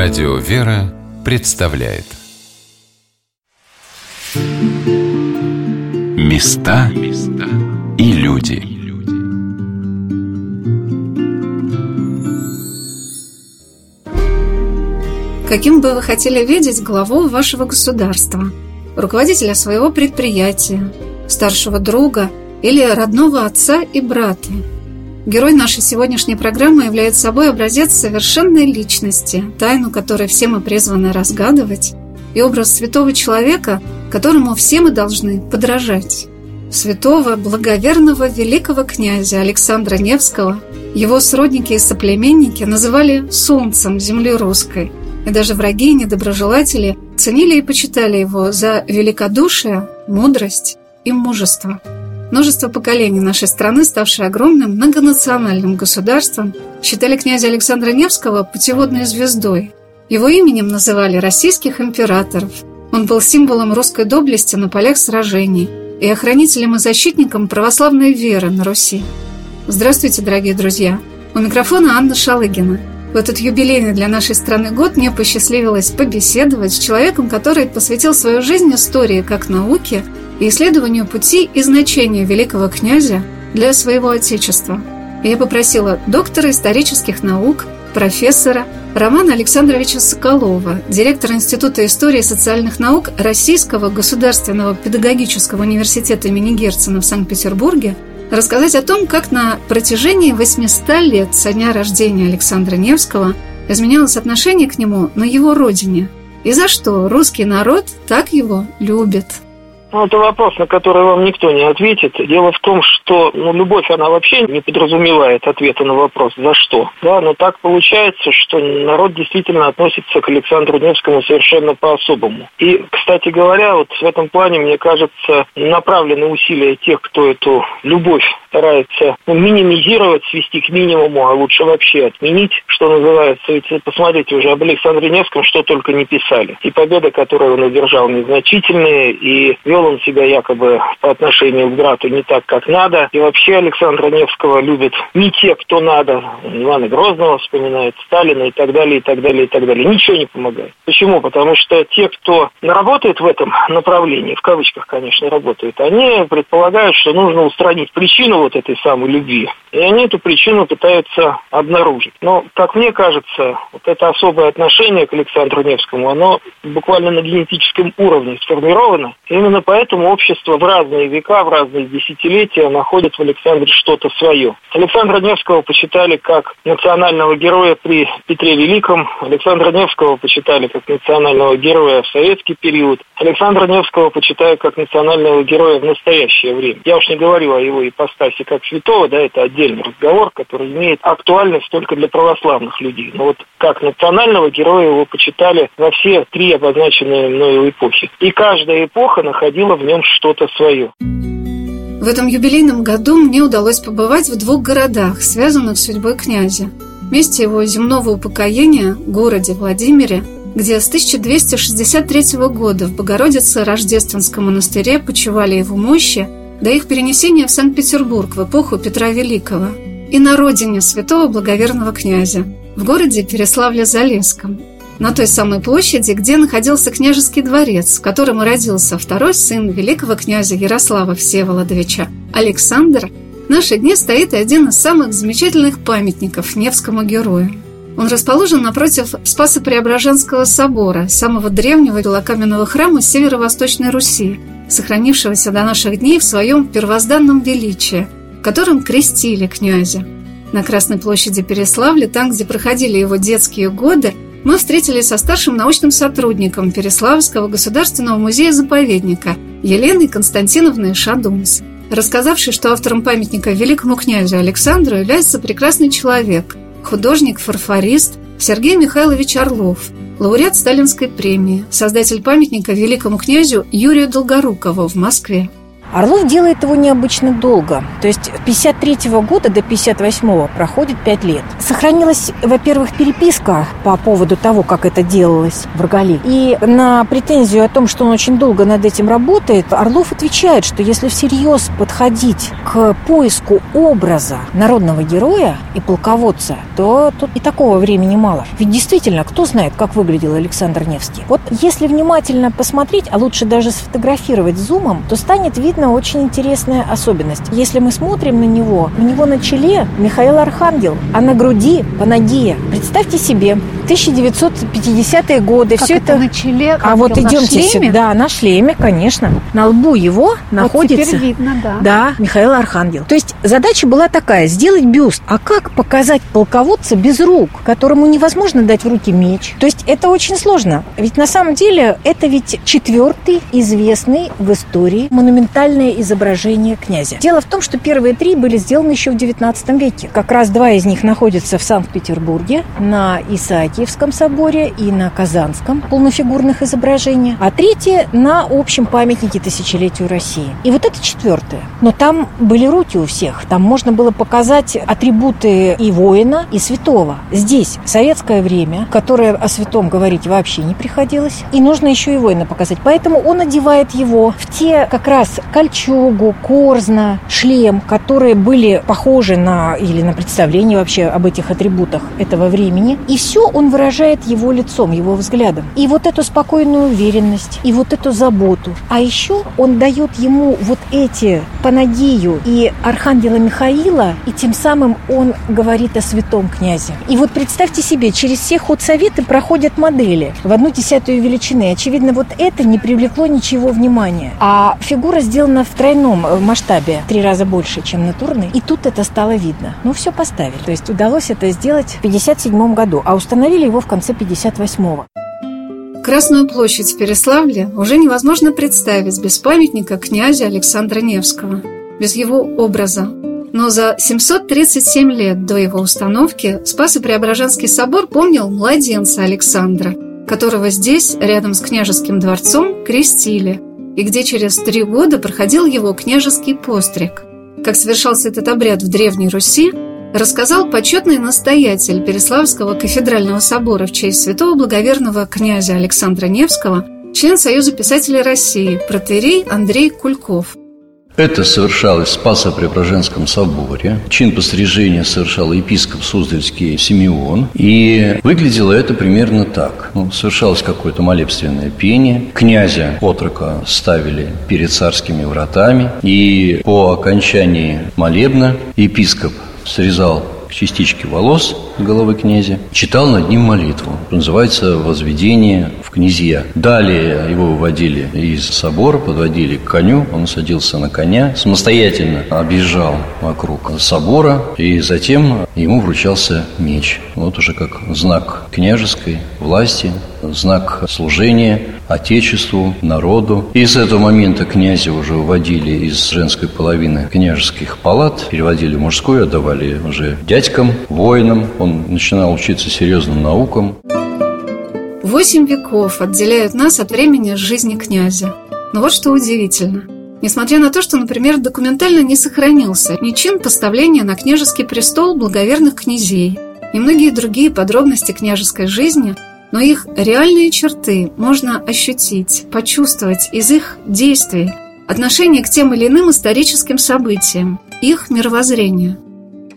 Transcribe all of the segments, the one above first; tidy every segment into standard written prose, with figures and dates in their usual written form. Радио «Вера» представляет «Места и люди». Каким бы вы хотели видеть главу вашего государства, руководителя своего предприятия, старшего друга или родного отца и брата? Герой нашей сегодняшней программы является собой образец совершенной личности, тайну которой все мы призваны разгадывать, и образ святого человека, которому все мы должны подражать. Святого, благоверного великого князя Александра Невского его сродники и соплеменники называли «солнцем земли русской», и даже враги и недоброжелатели ценили и почитали его за великодушие, мудрость и мужество. Множество поколений нашей страны, ставшей огромным многонациональным государством, считали князя Александра Невского путеводной звездой. Его именем называли российских императоров. Он был символом русской доблести на полях сражений и охранителем и защитником православной веры на Руси. Здравствуйте, дорогие друзья! У микрофона Анна Шалыгина. В этот юбилейный для нашей страны год мне посчастливилось побеседовать с человеком, который посвятил свою жизнь истории как науке и исследованию пути и значения великого князя для своего отечества. Я попросила доктора исторических наук, профессора Романа Александровича Соколова, директора Института истории и социальных наук Российского государственного педагогического университета имени Герцена в Санкт-Петербурге, рассказать о том, как на протяжении 800 лет со дня рождения Александра Невского изменялось отношение к нему на его родине и за что русский народ так его любит. Ну, это вопрос, на который вам никто не ответит. Дело в том, что любовь, она вообще не подразумевает ответа на вопрос «за что?». Да, но так получается, что народ действительно относится к Александру Невскому совершенно по-особому. И, кстати говоря, вот в этом плане, мне кажется, направлены усилия тех, кто эту любовь старается минимизировать, свести к минимуму, а лучше вообще отменить, что называется. Ведь посмотрите, уже об Александре Невском что только не писали. И победы, которые он одержал, незначительные, и вел он себя якобы по отношению к брату не так, как надо. И вообще Александра Невского любят не те, кто надо. Ивана Грозного вспоминают, Сталина и так далее, и так далее, и так далее. Ничего не помогает. Почему? Потому что те, кто работает в этом направлении, в кавычках, конечно, работают, они предполагают, что нужно устранить причину вот этой самой любви. И они эту причину пытаются обнаружить. Но, как мне кажется, вот это особое отношение к Александру Невскому, оно буквально на генетическом уровне сформировано. Именно поэтому общество в разные века, в разные десятилетия находит в Александре что-то свое. Александра Невского почитали как национального героя при Петре Великом. Александра Невского почитали как национального героя в советский период. Александра Невского почитают как национального героя в настоящее время. Я уж не говорю о его ипостаси как святого, да, это отдельный разговор, который имеет актуальность только для православных людей. Но вот как национального героя его почитали во все три обозначенные мною эпохи. И каждая эпоха находила в нем что-то свое. В этом юбилейном году мне удалось побывать в двух городах, связанных с судьбой князя. Месте его земного упокоения, городе Владимире, где с 1263 года в Богородице-Рождественском монастыре почивали его мощи до их перенесения в Санкт-Петербург в эпоху Петра Великого, и на родине святого благоверного князя, в городе Переславле-Залесском, на той самой площади, где находился княжеский дворец, в котором и родился второй сын великого князя Ярослава Всеволодовича, Александр, в наши дни стоит один из самых замечательных памятников Невскому герою. Он расположен напротив Спасо-Преображенского собора, самого древнего белокаменного храма Северо-Восточной Руси, сохранившегося до наших дней в своем первозданном величии, в котором крестили князя. На Красной площади Переславля, там, где проходили его детские годы, мы встретились со старшим научным сотрудником Переславского государственного музея-заповедника Еленой Константиновной Шадумс, рассказавшей, что автором памятника великому князю Александру является прекрасный человек, художник-фарфорист Сергей Михайлович Орлов, лауреат Сталинской премии, создатель памятника великому князю Юрию Долгорукову в Москве. Орлов делает его необычно долго. То есть с 1953 года до 1958 проходит 5 лет. Сохранилась, во-первых, переписка по поводу того, как это делалось в Рогалике. И на претензию о том, что он очень долго над этим работает, Орлов отвечает, что если всерьез подходить к поиску образа народного героя и полководца, то тут и такого времени мало. Ведь действительно, кто знает, как выглядел Александр Невский. Вот если внимательно посмотреть, а лучше даже сфотографировать зумом, то станет видно очень интересная особенность. Если мы смотрим на него, у него на челе Михаил Архангел, а на груди Панагия. Представьте себе, 1950-е годы. Как все это на челе? А вот идемте сюда. Да, на шлеме, конечно. На лбу его находится. Вот теперь видно, да. Да, Михаил Архангел. То есть задача была такая, сделать бюст. А как показать полководца без рук, которому невозможно дать в руки меч? То есть это очень сложно. Ведь на самом деле это ведь 4-й известный в истории монументальный изображение князя. Дело в том, что первые 3 были сделаны еще в XIX веке. Как раз 2 из них находятся в Санкт-Петербурге, на Исаакиевском соборе и на Казанском, полнофигурных изображений, а 3 на общем памятнике тысячелетию России. И вот это 4. Но там были руки у всех, там можно было показать атрибуты и воина, и святого. Здесь советское время, которое о святом говорить вообще не приходилось, и нужно еще и воина показать. Поэтому он одевает его в те как раз кольчугу, корзна, шлем, которые были похожи на или на представление вообще об этих атрибутах этого времени. И все он выражает его лицом, его взглядом. И вот эту спокойную уверенность, и вот эту заботу. А еще он дает ему вот эти Панагию и Архангела Михаила, и тем самым он говорит о святом князе. И вот представьте себе, через все худсоветы проходят модели в 1/10 величины. Очевидно, вот это не привлекло ничего внимания. А фигура сделана в тройном масштабе, 3 раза больше, чем натурный. И тут это стало видно. Ну, все поставили. То есть удалось это сделать в 1957 году, а установили его в конце 1958. Красную площадь в Переславле уже невозможно представить без памятника князя Александра Невского, без его образа. Но за 737 лет до его установки Спасо-Преображенский собор помнил младенца Александра, которого здесь, рядом с княжеским дворцом, крестили, и где через 3 года проходил его княжеский постриг. Как совершался этот обряд в Древней Руси, рассказал почетный настоятель Переславского кафедрального собора в честь святого благоверного князя Александра Невского, член Союза писателей России, протоиерей Андрей Кульков. Это совершалось в Спасо-Преображенском соборе. Чин пострижения совершал епископ Суздальский Симеон. И выглядело это примерно так. Совершалось какое-то молебственное пение. Князя отрока ставили перед царскими вратами. И по окончании молебна епископ срезал частички волос головы князя, читал над ним молитву. Называется «Возведение в князья». Далее его выводили из собора, подводили к коню, он садился на коня, самостоятельно объезжал вокруг собора, и затем ему вручался меч. Вот уже как знак княжеской власти, знак служения Отечеству, народу. И с этого момента князя уже уводили из женской половины княжеских палат, переводили в мужскую, отдавали уже дядькам, воинам. Он начинал учиться серьезным наукам. 8 веков отделяют нас от времени жизни князя. Но вот что удивительно. Несмотря на то, что, например, документально не сохранился ни чин поставления на княжеский престол благоверных князей, и многие другие подробности княжеской жизни, но их реальные черты можно ощутить, почувствовать из их действий, отношение к тем или иным историческим событиям, их мировоззрение.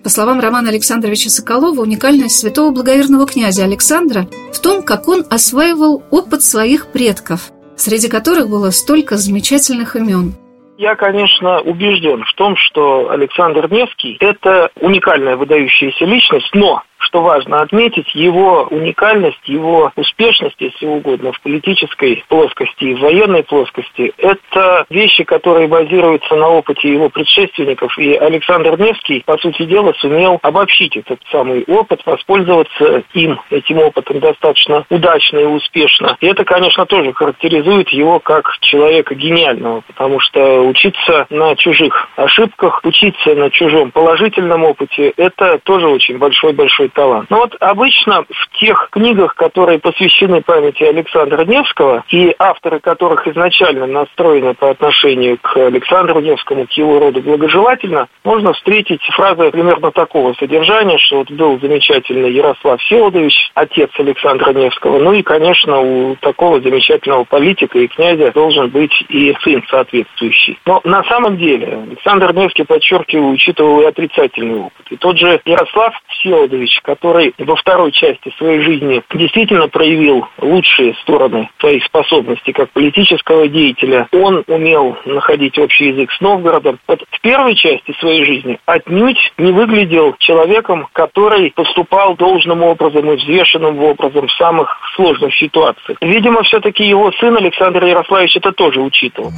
По словам Романа Александровича Соколова, уникальность святого благоверного князя Александра в том, как он осваивал опыт своих предков, среди которых было столько замечательных имен. Я, конечно, убежден в том, что Александр Невский – это уникальная выдающаяся личность, но, что важно отметить, его уникальность, его успешность, если угодно, в политической плоскости и в военной плоскости – это вещи, которые базируются на опыте его предшественников. И Александр Невский, по сути дела, сумел обобщить этот самый опыт, воспользоваться им, этим опытом достаточно удачно и успешно. И это, конечно, тоже характеризует его как человека гениального, потому что учиться на чужих ошибках, учиться на чужом положительном опыте – это тоже очень большой-большой талант. такова. Но вот обычно в тех книгах, которые посвящены памяти Александра Невского, и авторы которых изначально настроены по отношению к Александру Невскому, к его роду благожелательно, можно встретить фразы примерно такого содержания, что вот был замечательный Ярослав Всеволодович, отец Александра Невского, ну и, конечно, у такого замечательного политика и князя должен быть и сын соответствующий. Но на самом деле Александр Невский, подчеркиваю, учитывал и отрицательный опыт. И тот же Ярослав Всеволодович, который во второй части своей жизни действительно проявил лучшие стороны своих способностей как политического деятеля, он умел находить общий язык с Новгородом. Вот в первой части своей жизни отнюдь не выглядел человеком, который поступал должным образом и взвешенным образом в самых сложных ситуациях. Видимо, все-таки его сын Александр Ярославич это тоже учитывал.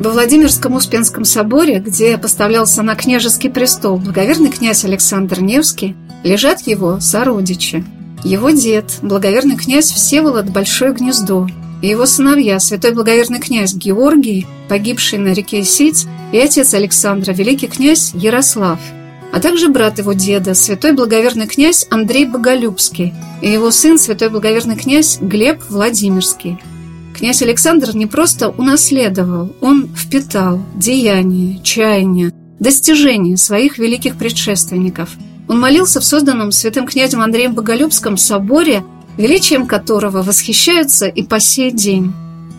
Во Владимирском Успенском соборе, где поставлялся на княжеский престол благоверный князь Александр Невский, лежат его сородичи. Его дед, благоверный князь Всеволод Большое Гнездо, и его сыновья, святой благоверный князь Георгий, погибший на реке Сиць, и отец Александра, великий князь Ярослав, а также брат его деда, святой благоверный князь Андрей Боголюбский, и его сын, святой благоверный князь Глеб Владимирский. Князь Александр не просто унаследовал, он впитал деяния, чаяния, достижения своих великих предшественников. Он молился в созданном святым князем Андреем Боголюбском соборе, величием которого восхищаются и по сей день.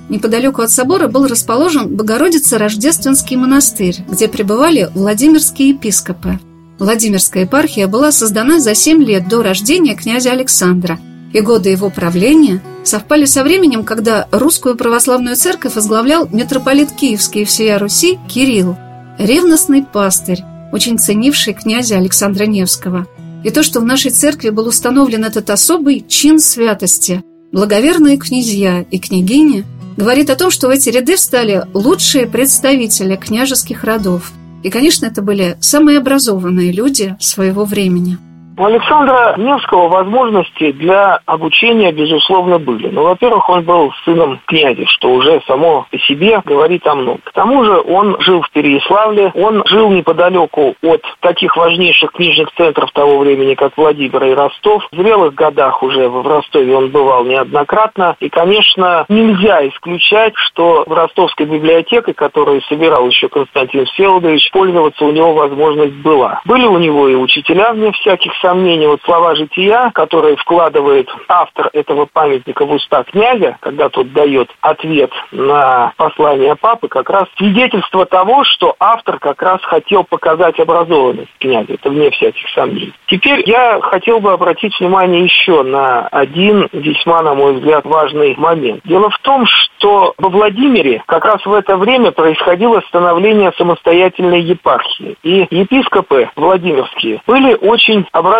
Неподалеку от собора был расположен Богородице-Рождественский монастырь, где пребывали владимирские епископы. Владимирская епархия была создана за 7 лет до рождения князя Александра, и годы его правления совпали со временем, когда русскую православную церковь возглавлял митрополит Киевский и всея Руси Кирилл, ревностный пастырь, очень ценивший князя Александра Невского. И то, что в нашей церкви был установлен этот особый чин святости, благоверные князья и княгини, говорит о том, что в эти ряды встали лучшие представители княжеских родов. И, конечно, это были самые образованные люди своего времени. У Александра Невского возможности для обучения, безусловно, были. Но, во-первых, он был сыном князя, что уже само по себе говорит о многом. К тому же он жил в Переяславле, он жил неподалеку от таких важнейших книжных центров того времени, как Владимир и Ростов. В зрелых годах уже в Ростове он бывал неоднократно. И, конечно, нельзя исключать, что в ростовской библиотеке, которую собирал еще Константин Всеволодович, пользоваться у него возможность была. Были у него и учителя вне всяких сомнений. Вот слова жития, которые вкладывает автор этого памятника в уста князя, когда тот дает ответ на послание папы, как раз свидетельство того, что автор как раз хотел показать образованность князя. Это вне всяких сомнений. Теперь я хотел бы обратить внимание еще на один весьма, на мой взгляд, важный момент. Дело в том, что во Владимире как раз в это время происходило становление самостоятельной епархии. И епископы владимирские были очень образованными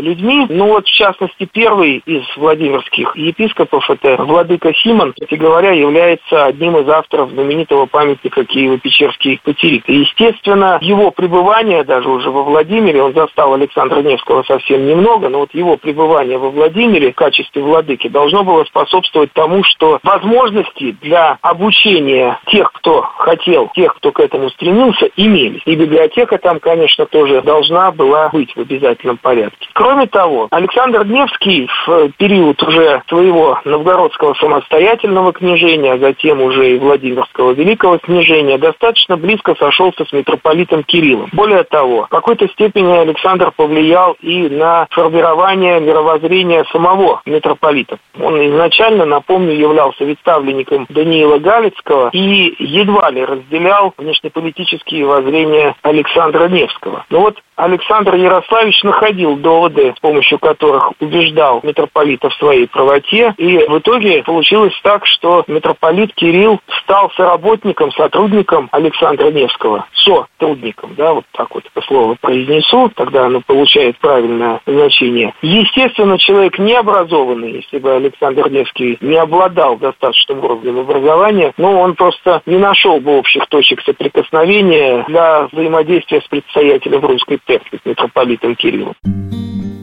людьми. Ну вот, в частности, первый из владимирских епископов, это владыка Симон, кстати говоря, является одним из авторов знаменитого памятника Киево-Печерский Патерик. И, естественно, его пребывание даже уже во Владимире, он застал Александра Невского совсем немного, но вот его пребывание во Владимире в качестве владыки должно было способствовать тому, что возможности для обучения тех, кто хотел, тех, кто к этому стремился, имелись. И библиотека там, конечно, тоже должна была быть в обязательном порядке. Кроме того, Александр Невский в период уже своего новгородского самостоятельного княжения, а затем уже и Владимирского великого княжения, достаточно близко сошелся с митрополитом Кириллом. Более того, в какой-то степени Александр повлиял и на формирование мировоззрения самого митрополита. Он изначально, напомню, являлся ведь ставленником Даниила Галицкого и едва ли разделял внешнеполитические воззрения Александра Невского. Но вот Александр Ярославич находил доводы, с помощью которых убеждал митрополита в своей правоте, и в итоге получилось так, что митрополит Кирилл стал соработником, сотрудником Александра Невского, сотрудником, да, вот так вот это слово произнесу, тогда оно получает правильное значение. Естественно, человек необразованный, если бы Александр Невский не обладал достаточным уровнем образования, но он просто не нашел бы общих точек соприкосновения для взаимодействия с предстоятелем русской церкви, митрополитом Кириллом.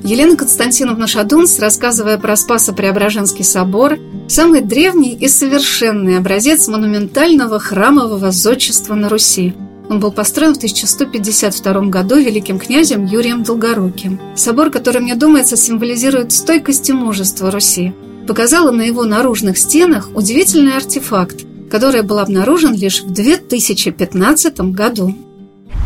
Елена Константиновна Шадунц, рассказывая про Спасо-Преображенский собор, самый древний и совершенный образец монументального храмового зодчества на Руси. Он был построен в 1152 году великим князем Юрием Долгоруким. Собор, который, мне думается, символизирует стойкость и мужество Руси, показала на его наружных стенах удивительный артефакт, который был обнаружен лишь в 2015 году.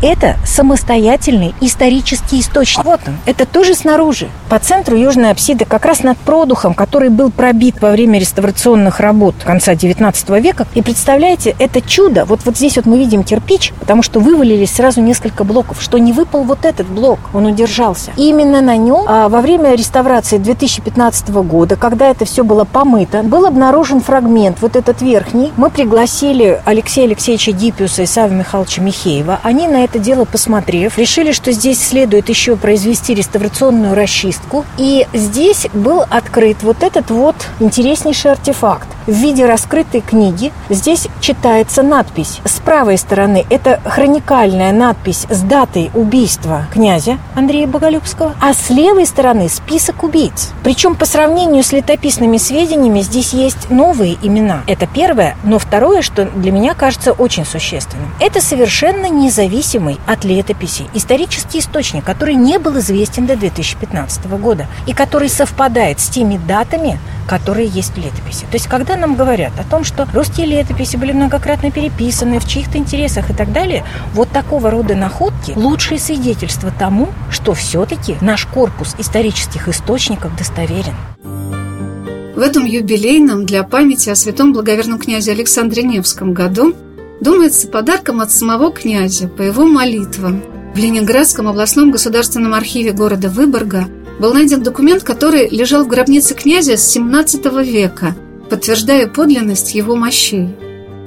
Это самостоятельный исторический источник. Вот он, это тоже снаружи. По центру южной апсиды, как раз над продухом, который был пробит во время реставрационных работ конца XIX века. И представляете, это чудо. Вот здесь вот мы видим кирпич, потому что вывалились сразу несколько блоков. Что не выпал вот этот блок, он удержался. И именно на нем во время реставрации 2015 года, когда это все было помыто, был обнаружен фрагмент, вот этот верхний. Мы пригласили Алексея Алексеевича Гиппиуса и Савва Михайловича Михеева. Они на это дело, посмотрев, решили, что здесь следует еще произвести реставрационную расчистку. И здесь был открыт вот этот вот интереснейший артефакт. В виде раскрытой книги здесь читается надпись. С правой стороны это хроникальная надпись с датой убийства князя Андрея Боголюбского, а с левой стороны список убийц. Причем по сравнению с летописными сведениями здесь есть новые имена. Это первое, но второе, что для меня кажется очень существенным. Это совершенно независимый от летописи исторический источник, который не был известен до 2015 года и который совпадает с теми датами, которые есть в летописи. То есть, когда нам говорят о том, что русские летописи были многократно переписаны в чьих-то интересах и так далее, вот такого рода находки – лучшее свидетельство тому, что все-таки наш корпус исторических источников достоверен. В этом юбилейном для памяти о святом благоверном князе Александре Невском году думается подарком от самого князя по его молитвам. В Ленинградском областном государственном архиве города Выборга был найден документ, который лежал в гробнице князя с XVII века, подтверждая подлинность его мощей.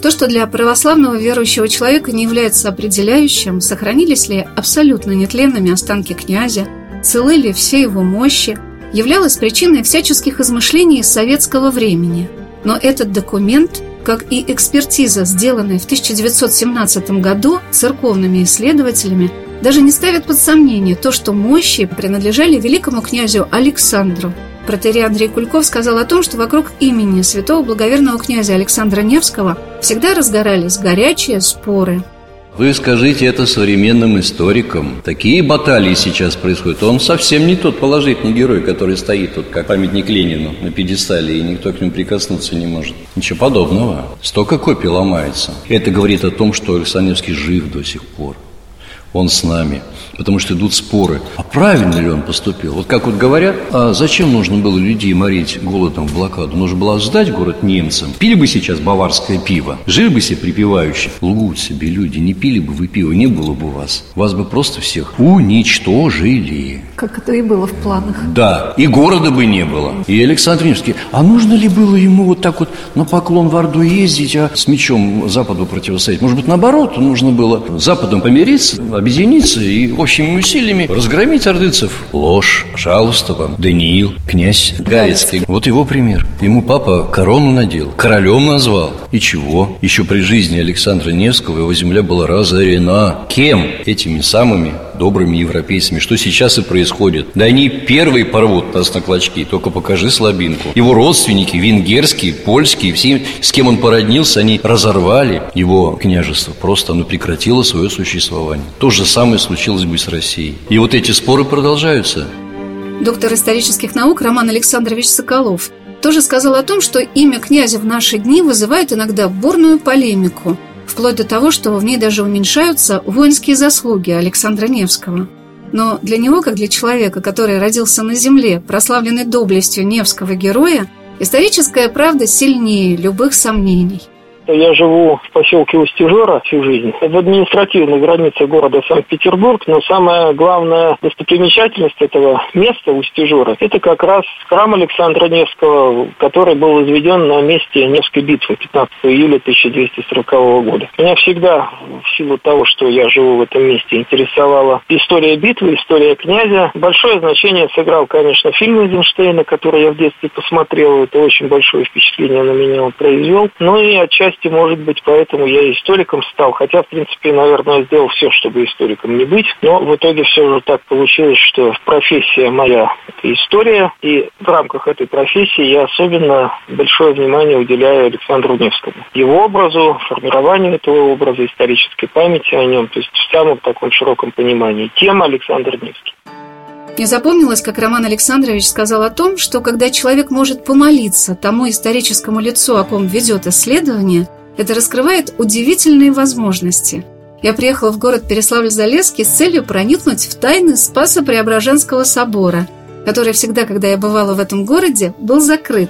То, что для православного верующего человека не является определяющим, сохранились ли абсолютно нетленными останки князя, целы ли все его мощи, являлось причиной всяческих измышлений советского времени. Но этот документ, как и экспертиза, сделанная в 1917 году церковными исследователями, даже не ставят под сомнение то, что мощи принадлежали великому князю Александру. Протоиерей Андрей Кульков сказал о том, что вокруг имени святого благоверного князя Александра Невского всегда разгорались горячие споры. Вы скажите это современным историкам. Такие баталии сейчас происходят. Он совсем не тот положительный герой, который стоит тут, как памятник Ленину на пьедестале, и никто к нему прикоснуться не может. Ничего подобного. Столько копий ломается. Это говорит о том, что Александр Невский жив до сих пор. Он с нами, потому что идут споры. А правильно ли он поступил? Вот как вот говорят, а зачем нужно было людей морить голодом в блокаду? Нужно было сдать город немцам. Пили бы сейчас баварское пиво, жили бы себе припевающе. Лгут себе люди, не пили бы вы пиво, не было бы вас. Вас бы просто всех уничтожили. Как это и было в планах. Да, и города бы не было. И Александр Невский, а нужно ли было ему вот так вот на поклон в Орду ездить, а с мечом Западу противостоять? Может быть, наоборот, нужно было с Западом помириться, объединиться и общими усилиями разгромить ордынцев. Ложь. Пожалуйста вам. Даниил, князь Гаицкий. Вот его пример. Ему папа корону надел, королем назвал. И чего? Еще при жизни Александра Невского его земля была разорена. Кем? Этими самыми добрыми европейцами. Что сейчас и происходит. Да они первые порвут нас на клочки. Только покажи слабинку. Его родственники, венгерские, польские, все, с кем он породнился, они разорвали его княжество. Просто оно прекратило свое существование. То же самое случилось бы с Россией. И вот эти споры продолжаются. Доктор исторических наук Роман Александрович Соколов тоже сказал о том, что имя князя в наши дни вызывает иногда бурную полемику, вплоть до того, что в ней даже уменьшаются воинские заслуги Александра Невского. Но для него, как для человека, который родился на земле, прославленный доблестью Невского героя, историческая правда сильнее любых сомнений. Я живу в поселке Устюжора всю жизнь. Это административная граница города Санкт-Петербург, но самая главная достопримечательность этого места, Устюжора, это как раз храм Александра Невского, который был возведен на месте Невской битвы 15 июля 1240 года. Меня всегда, в силу того, что я живу в этом месте, интересовала история битвы, история князя. Большое значение сыграл, конечно, фильм Эйзенштейна, который я в детстве посмотрел. Это очень большое впечатление на меня он произвел. Ну и отчасти отчасти, может быть, поэтому я и историком стал, хотя, в принципе, наверное, сделал все, чтобы историком не быть, но в итоге все же так получилось, что профессия моя – это история, и в рамках этой профессии я особенно большое внимание уделяю Александру Невскому, его образу, формированию этого образа, исторической памяти о нем, то есть в самом таком широком понимании. Тема Александр Невский. Мне запомнилось, как Роман Александрович сказал о том, что когда человек может помолиться тому историческому лицу, о ком ведет исследование, это раскрывает удивительные возможности. Я приехала в город Переславль-Залесский с целью проникнуть в тайны Спасо-Преображенского собора, который всегда, когда я бывала в этом городе, был закрыт.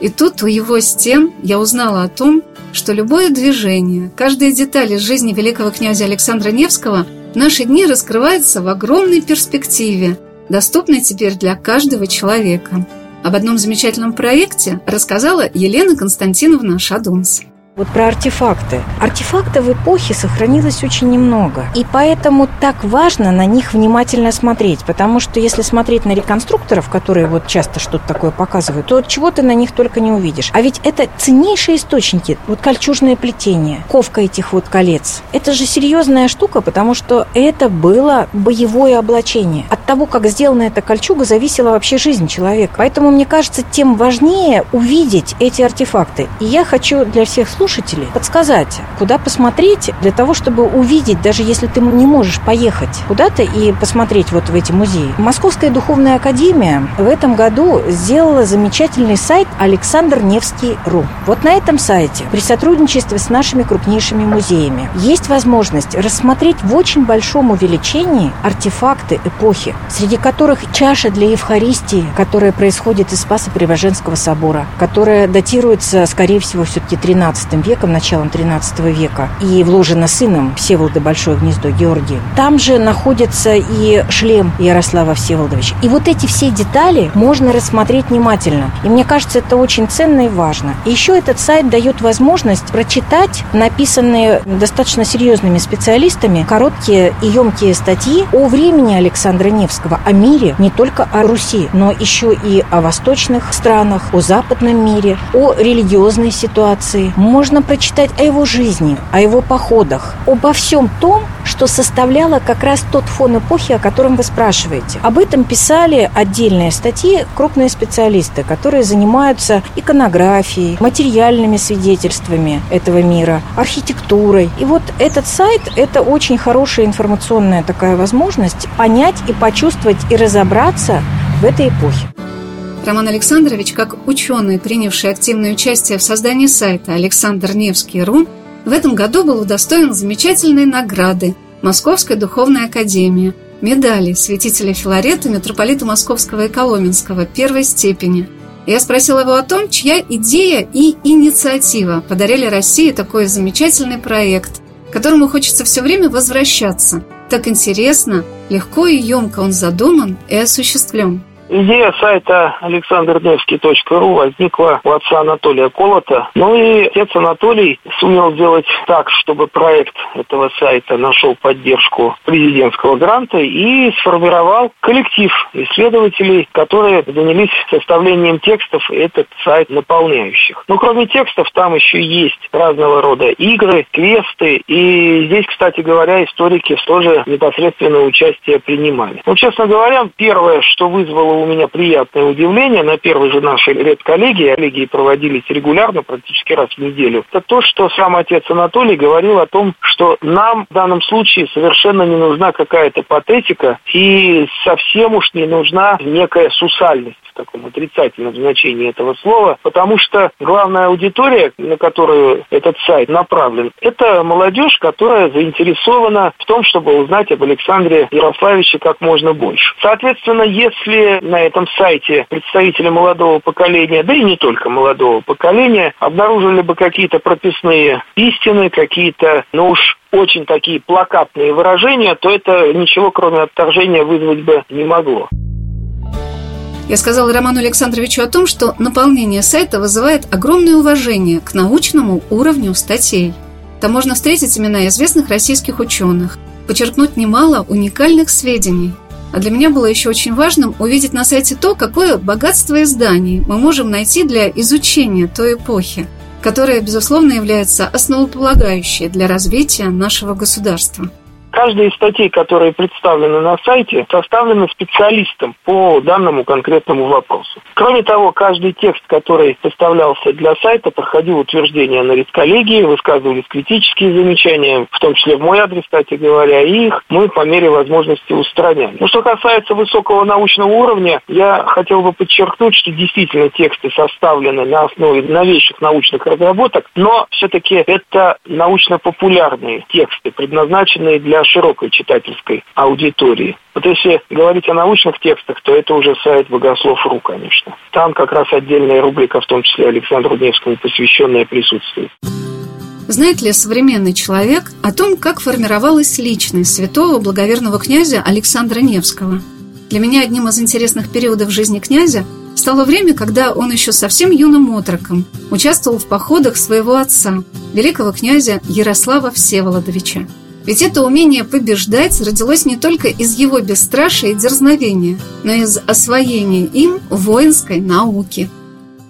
И тут у его стен я узнала о том, что любое движение, каждая деталь из жизни великого князя Александра Невского в наши дни раскрывается в огромной перспективе, доступной теперь для каждого человека. Об одном замечательном проекте рассказала Елена Константиновна Шадунц. Вот про артефакты. Артефактов в эпохе сохранилось очень немного. И поэтому так важно на них внимательно смотреть. Потому что если смотреть на реконструкторов, которые вот часто что-то такое показывают, то чего ты на них только не увидишь. А ведь это ценнейшие источники. Вот кольчужное плетение, ковка этих вот колец. Это же серьезная штука, потому что это было боевое облачение. От того, как сделана эта кольчуга, зависела вообще жизнь человека. Поэтому, мне кажется, тем важнее увидеть эти артефакты. И я хочу для всех слушателей подсказать, куда посмотреть, для того, чтобы увидеть, даже если ты не можешь поехать куда-то и посмотреть вот в эти музеи. Московская духовная академия в этом году сделала замечательный сайт alexandernevsky.ru. Вот на этом сайте при сотрудничестве с нашими крупнейшими музеями есть возможность рассмотреть в очень большом увеличении артефакты эпохи, среди которых чаша для Евхаристии, которая происходит из Спасо-Преображенского собора, которая датируется, скорее всего, все-таки 13 веком, началом 13 века, и вложена сыном Всеволода Большое Гнездо Георгием. Там же находится и шлем Ярослава Всеволодовича. И вот эти все детали можно рассмотреть внимательно. И мне кажется, это очень ценно и важно. И еще этот сайт дает возможность прочитать написанные достаточно серьезными специалистами короткие и емкие статьи о времени Александра Невского, о мире, не только о Руси, но еще и о восточных странах, о западном мире, о религиозной ситуации. Можно прочитать о его жизни, о его походах, обо всем том, что составляло как раз тот фон эпохи, о котором вы спрашиваете. Об этом писали отдельные статьи крупные специалисты, которые занимаются иконографией, материальными свидетельствами этого мира, архитектурой. И вот этот сайт – это очень хорошая информационная такая возможность понять и почувствовать и разобраться в этой эпохе. Роман Александрович, как ученый, принявший активное участие в создании сайта alexandernevsky.ru, в этом году был удостоен замечательной награды Московской духовной академии, медали святителя Филарета, митрополита Московского и Коломенского первой степени. Я спросила его о том, чья идея и инициатива подарили России такой замечательный проект, к которому хочется все время возвращаться. Так интересно, легко и емко он задуман и осуществлен. Идея сайта alexandernevsky.ru возникла у отца Анатолия Колота. Ну и отец Анатолий сумел сделать так, чтобы проект этого сайта нашел поддержку президентского гранта и сформировал коллектив исследователей, которые занялись составлением текстов этот сайт наполняющих. Но кроме текстов там еще есть разного рода игры, квесты. И здесь, кстати говоря, историки тоже непосредственно участие принимали. Ну, честно говоря, первое, что вызвало у меня приятное удивление на первой же нашей редколлегии, коллегии проводились регулярно, практически раз в неделю, это то, что сам отец Анатолий говорил о том, что нам в данном случае совершенно не нужна какая-то патетика и совсем уж не нужна некая сусальность в таком отрицательном значении этого слова, потому что главная аудитория, на которую этот сайт направлен, это молодежь, которая заинтересована в том, чтобы узнать об Александре Ярославиче как можно больше. Соответственно, если на этом сайте представители молодого поколения, да и не только молодого поколения, обнаружили бы какие-то прописные истины, какие-то, очень такие плакатные выражения, то это ничего, кроме отторжения, вызвать бы не могло. Я сказала Роману Александровичу о том, что наполнение сайта вызывает огромное уважение к научному уровню статей. Там можно встретить имена известных российских ученых, подчеркнуть немало уникальных сведений. А для меня было еще очень важным увидеть на сайте то, какое богатство изданий мы можем найти для изучения той эпохи. которая, безусловно, является основополагающей для развития нашего государства. Каждая из статей, которые представлены на сайте, составлена специалистом по данному конкретному вопросу. Кроме того, каждый текст, который составлялся для сайта, проходил утверждение на редколлегии, высказывались критические замечания, в том числе в мой адрес, кстати говоря, и их мы по мере возможности устраняли. Но что касается высокого научного уровня, я хотел бы подчеркнуть, что действительно тексты составлены на основе новейших научных разработок, но все-таки это научно-популярные тексты, предназначенные для широкой читательской аудитории. Вот если говорить о научных текстах, то это уже сайт Богослов.ру, конечно. Там как раз отдельная рубрика, в том числе Александру Невскому, посвященная присутствию. Знает ли современный человек о том, как формировалась личность святого благоверного князя Александра Невского? Для меня одним из интересных периодов жизни князя стало время, когда он еще совсем юным отроком участвовал в походах своего отца, великого князя Ярослава Всеволодовича. Ведь это умение побеждать родилось не только из его бесстрашия и дерзновения, но и из освоения им воинской науки.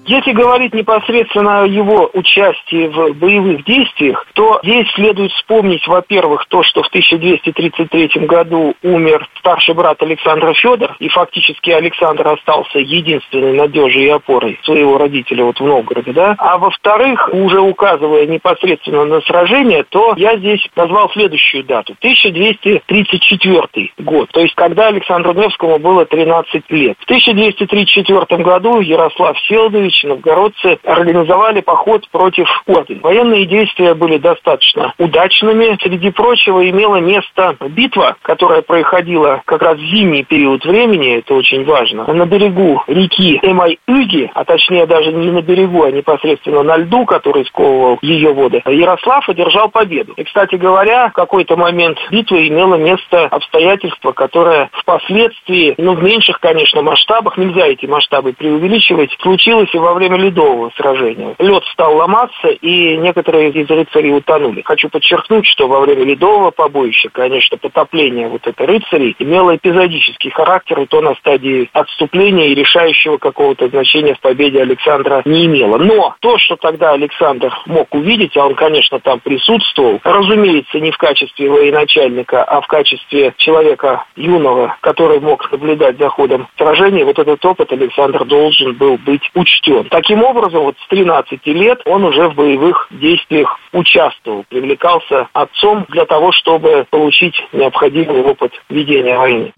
Если говорить непосредственно о его участии в боевых действиях, то здесь следует вспомнить, во-первых, то, что в 1233 году умер старший брат Александра Федор, и фактически Александр остался единственной надежей и опорой своего родителя вот в Новгороде, да. А во-вторых, уже указывая непосредственно на сражение, то я здесь назвал следующую дату, 1234 год, то есть когда Александру Невскому было 13 лет. В 1234 году Ярослав Всеволодович, новгородцы, организовали поход против орды. Военные действия были достаточно удачными. Среди прочего имела место битва, которая происходила как раз в зимний период времени, это очень важно, на берегу реки Эмай-Уги, а точнее даже не на берегу, а непосредственно на льду, который сковывал ее воды. Ярослав одержал победу. И, кстати говоря, в какой-то момент битвы имело место обстоятельство, которое впоследствии, в меньших, конечно, масштабах, нельзя эти масштабы преувеличивать, случилось во время ледового сражения. Лед стал ломаться, и некоторые из рыцарей утонули. Хочу подчеркнуть, что во время ледового побоища, конечно, потопление рыцарей имело эпизодический характер, и то на стадии отступления и решающего какого-то значения в победе Александра не имело. Но то, что тогда Александр мог увидеть, а он, конечно, там присутствовал, разумеется, не в качестве военачальника, а в качестве человека юного, который мог наблюдать за ходом сражения, вот этот опыт Александр должен был быть учтен. Таким образом, вот с 13 лет он уже в боевых действиях участвовал, привлекался отцом для того, чтобы получить необходимый опыт ведения войны.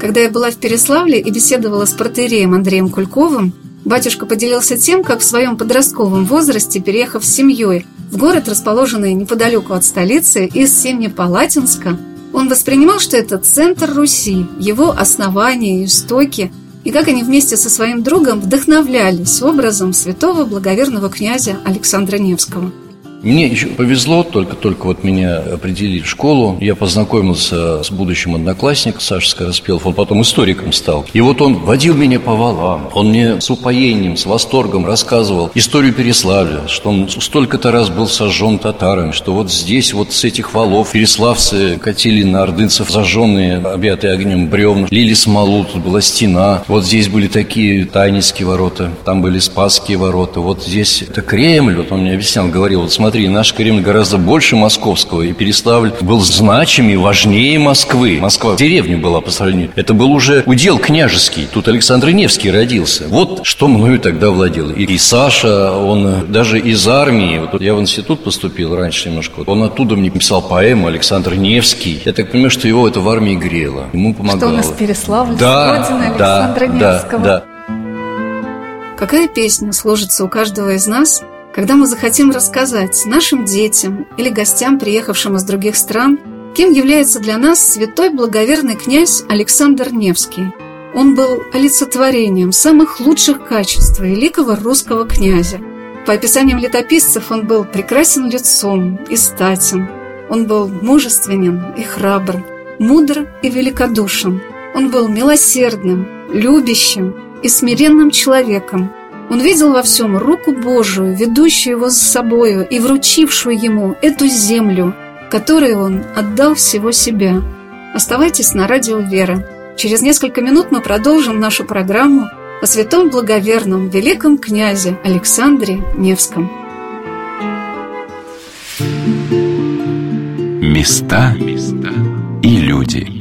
Когда я была в Переславле и беседовала с протоиереем Андреем Кульковым, батюшка поделился тем, как в своем подростковом возрасте, переехав с семьей в город, расположенный неподалеку от столицы, из Семипалатинска, он воспринимал, что это центр Руси, его основания и истоки, и как они вместе со своим другом вдохновлялись образом святого благоверного князя Александра Невского. Мне еще повезло, только вот меня определили в школу. Я познакомился с будущим одноклассником Сашей Скороспелов, он потом историком стал. И вот он водил меня по валам, он мне с упоением, с восторгом рассказывал историю Переславля, что он столько-то раз был сожжен татарами, что вот здесь вот с этих валов переславцы катили на ордынцев зажженные, объятые огнем бревна, лили смолу, тут была стена, вот здесь были такие Тайницкие ворота, там были Спасские ворота, вот здесь это Кремль, вот он мне объяснял, говорил, вот смотри, наш Кремль гораздо больше московского, и Переславль был значимее, важнее Москвы. Москва деревня была по сравнению. Это был уже удел княжеский. Тут Александр Невский родился. Вот что мною тогда владело. И Саша, он даже из армии, вот я в институт поступил раньше немножко, он оттуда мне писал поэму «Александр Невский». Я так понимаю, что его это в армии грело. Ему помогало. Что у нас Переславль, родина Александра Невского. Какая песня сложится у каждого из нас, когда мы захотим рассказать нашим детям или гостям, приехавшим из других стран, кем является для нас святой благоверный князь Александр Невский. Он был олицетворением самых лучших качеств великого русского князя. По описаниям летописцев, он был прекрасен лицом и статен. Он был мужественен и храбр, мудр и великодушен. Он был милосердным, любящим и смиренным человеком. Он видел во всем руку Божию, ведущую его за собою и вручившую ему эту землю, которой он отдал всего себя. Оставайтесь на радио «Вера». Через несколько минут мы продолжим нашу программу о святом благоверном великом князе Александре Невском. места и люди.